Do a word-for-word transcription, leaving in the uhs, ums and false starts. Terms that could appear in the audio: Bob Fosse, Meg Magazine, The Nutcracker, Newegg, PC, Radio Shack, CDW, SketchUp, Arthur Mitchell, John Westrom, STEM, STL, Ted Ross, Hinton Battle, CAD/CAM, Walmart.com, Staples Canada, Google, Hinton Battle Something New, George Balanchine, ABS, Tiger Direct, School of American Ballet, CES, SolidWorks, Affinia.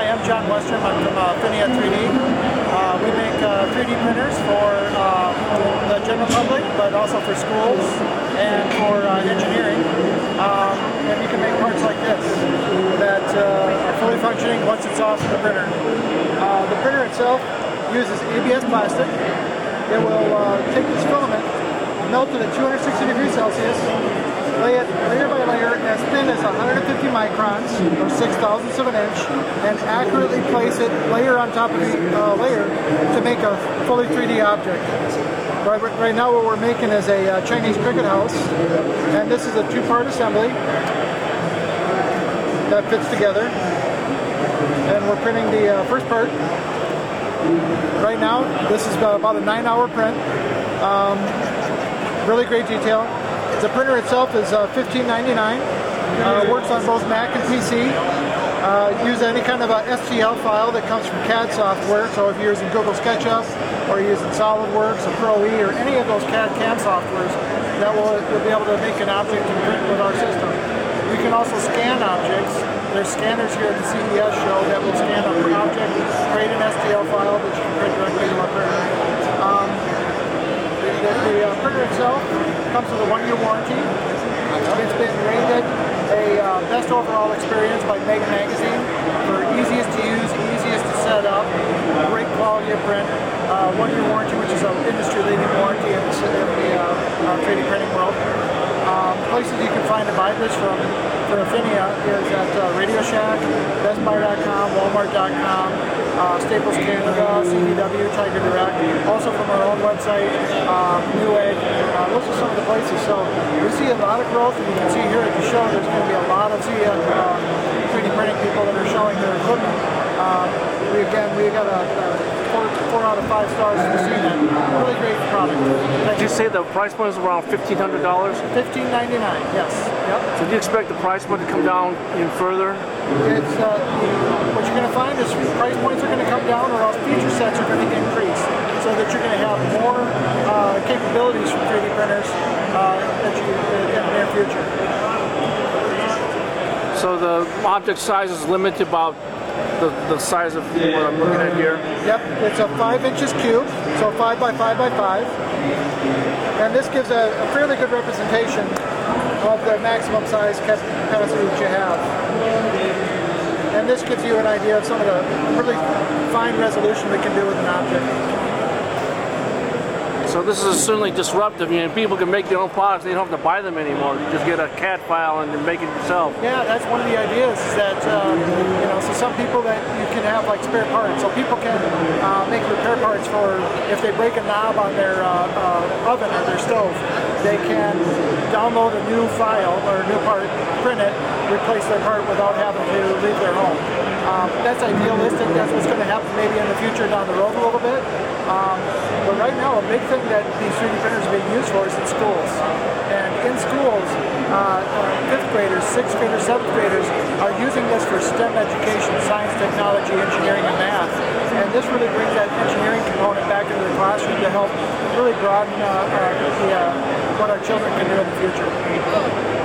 Hi, I'm John Westrom. I'm from uh, Finney at three D. Uh, we make uh, three D printers for uh, the general public, but also for schools and for uh, engineering. Um, and you can make parts like this that uh, are fully functioning once it's off the printer. Uh, the printer itself uses A B S plastic. It will uh, take this filament, melt it at two hundred sixty degrees Celsius, lay it layer by layer as thin as one hundred fifty microns, or six thousandths of an inch, and accurately place it layer on top of uh, layer to make a fully three D object. Right, right now what we're making is a uh, Chinese cricket house, and this is a two-part assembly that fits together. And we're printing the uh, first part. Right now, this is about a nine hour print. Um, really great detail. The printer itself is uh, fifteen ninety-nine. Uh, works on both Mac and P C. Uh, use any kind of a S T L file that comes from C A D software. So if you're using Google SketchUp, or you're using SolidWorks, or Pro E, or any of those C A D/C A M softwares, that will you'll be able to make an object and print with our system. You can also scan objects. There's scanners here at the C E S show that will scan up an object, create an S T L file that you can print directly to our printer. Um, the the uh, printer itself comes with a one year warranty. It's been rated a uh, best overall experience by Meg Magazine for easiest to use, easiest to set up, great quality of print, uh, one year warranty, which is an industry-leading warranty in the, in the uh, three D printing world. Um, places you can find and buy this from for Affinia is at uh, Radio Shack, BestBuy dot com, Walmart dot com, uh, Staples Canada, C D W, Tiger Direct, also from our own website, uh, Newegg. Uh, those are some of the places. So we see a lot of growth, and you can see here at the show there's going to be a lot of C E S, uh, three D printing people that are showing their equipment. Uh, we again, we got a, a four, four out of five stars for seeing that. Really great product. Did you say the price point is around fifteen hundred dollars? fifteen ninety-nine, yes. Yep. So do you expect the price point to come down even further? It's, uh, what you're going to find is price points are going to come down, or else feature sets are going to increase, so that you're going to have more uh, capabilities from three D printers uh, that you get in the near future. So the object size is limited about the, the size of what I'm looking at here? Yep, it's a five inches cube, so five by five by five, and this gives a, a fairly good representation of the maximum size capacity that you have. And this gives you an idea of some of the really fine resolution we can do with an object. So this is certainly disruptive. You know, people can make their own products. They don't have to buy them anymore. You just get a C A D file and make it yourself. Yeah, that's one of the ideas is that, uh, you know, so some people that you can have like spare parts. So people can uh, make repair parts for if they break a knob on their uh, uh, oven or their stove. They can download a new file or a new part, print it, replace their part without having to leave their home. Um, that's idealistic. That's what's going to happen maybe in the future down the road a little bit. Um, but right now, a big thing that these three D printers are being used for is in schools. And in schools, uh, fifth graders, sixth graders, seventh graders are using this for STEM education, science, technology, engineering, and math. And this really brings that engineering component back into the classroom to help really broaden uh, uh, the, uh, what our children can do in the future.